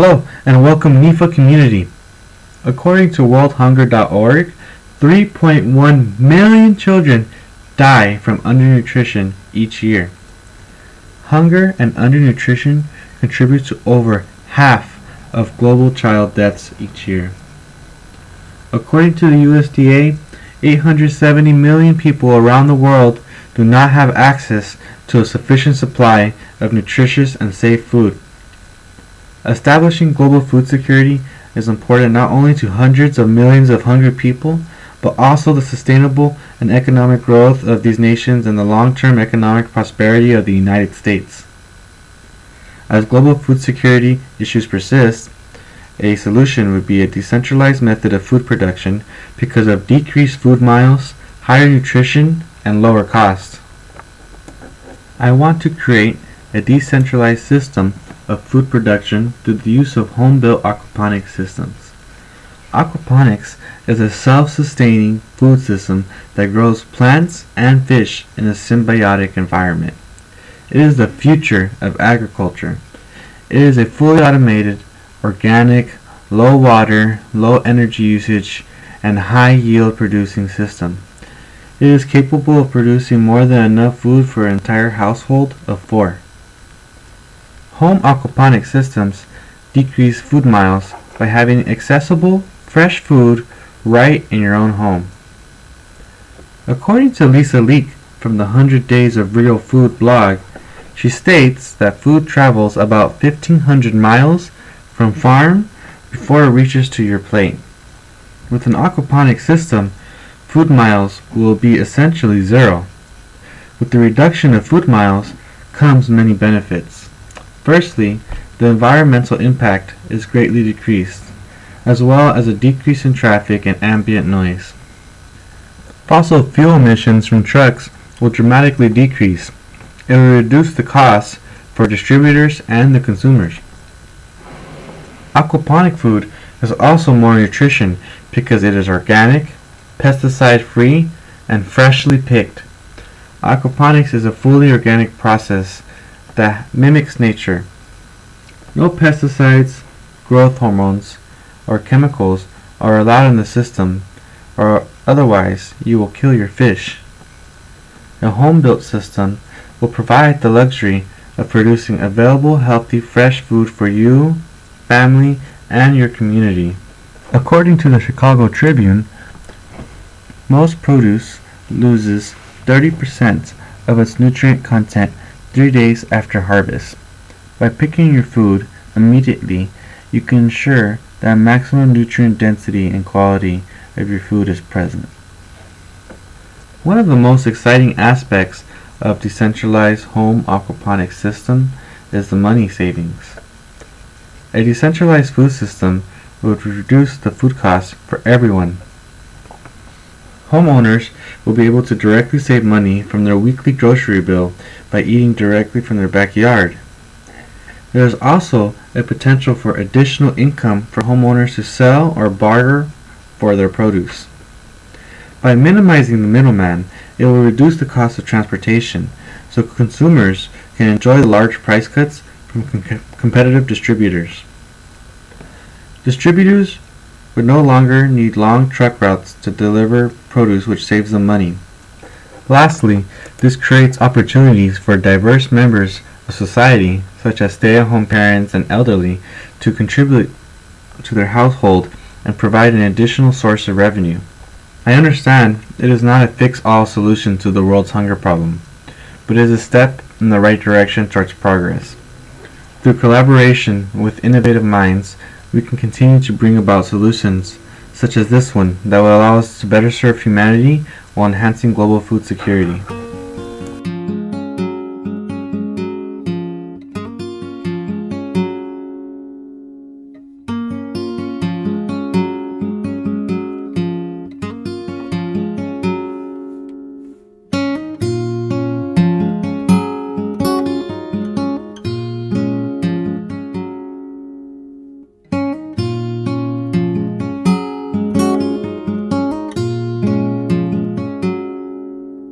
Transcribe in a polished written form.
Hello and welcome NIFA community. According to worldhunger.org, 3.1 million children die from undernutrition each year. Hunger and undernutrition contribute to over half of global child deaths each year. According to the USDA, 870 million people around the world do not have access to a sufficient supply of nutritious and safe food. Establishing global food security is important not only to hundreds of millions of hungry people, but also the sustainable and economic growth of these nations and the long-term economic prosperity of the United States. As global food security issues persist, a solution would be a decentralized method of food production because of decreased food miles, higher nutrition, and lower costs. I want to create a decentralized system of food production through the use of home-built aquaponics systems. Aquaponics is a self-sustaining food system that grows plants and fish in a symbiotic environment. It is the future of agriculture. It is a fully automated, organic, low water, low energy usage, and high yield producing system. It is capable of producing more than enough food for an entire household of 4. Home aquaponic systems decrease food miles by having accessible, fresh food right in your own home. According to Lisa Leake from the 100 Days of Real Food blog, she states that food travels about 1,500 miles from farm before it reaches to your plate. With an aquaponic system, food miles will be essentially zero. With the reduction of food miles comes many benefits. Firstly, the environmental impact is greatly decreased, as well as a decrease in traffic and ambient noise. Fossil fuel emissions from trucks will dramatically decrease. It will reduce the costs for distributors and the consumers. Aquaponic food is also more nutrition because it is organic, pesticide-free, and freshly picked. Aquaponics is a fully organic process that mimics nature. No pesticides, growth hormones, or chemicals are allowed in the system, or otherwise you will kill your fish. A home-built system will provide the luxury of producing available, healthy, fresh food for you, family, and your community. According to the Chicago Tribune, most produce loses 30% of its nutrient content 3 days after harvest. By picking your food immediately, you can ensure that maximum nutrient density and quality of your food is present. One of the most exciting aspects of decentralized home aquaponics system is the money savings. A decentralized food system would reduce the food costs for everyone. Homeowners will be able to directly save money from their weekly grocery bill by eating directly from their backyard. There is also a potential for additional income for homeowners to sell or barter for their produce. By minimizing the middleman, it will reduce the cost of transportation, so consumers can enjoy large price cuts from competitive distributors. Distributors would no longer need long truck routes to deliver produce, which saves them money. Lastly, this creates opportunities for diverse members of society, such as stay-at-home parents and elderly, to contribute to their household and provide an additional source of revenue. I understand it is not a fix-all solution to the world's hunger problem, but it is a step in the right direction towards progress. Through collaboration with innovative minds, we can continue to bring about solutions such as this one that will allow us to better serve humanity while enhancing global food security.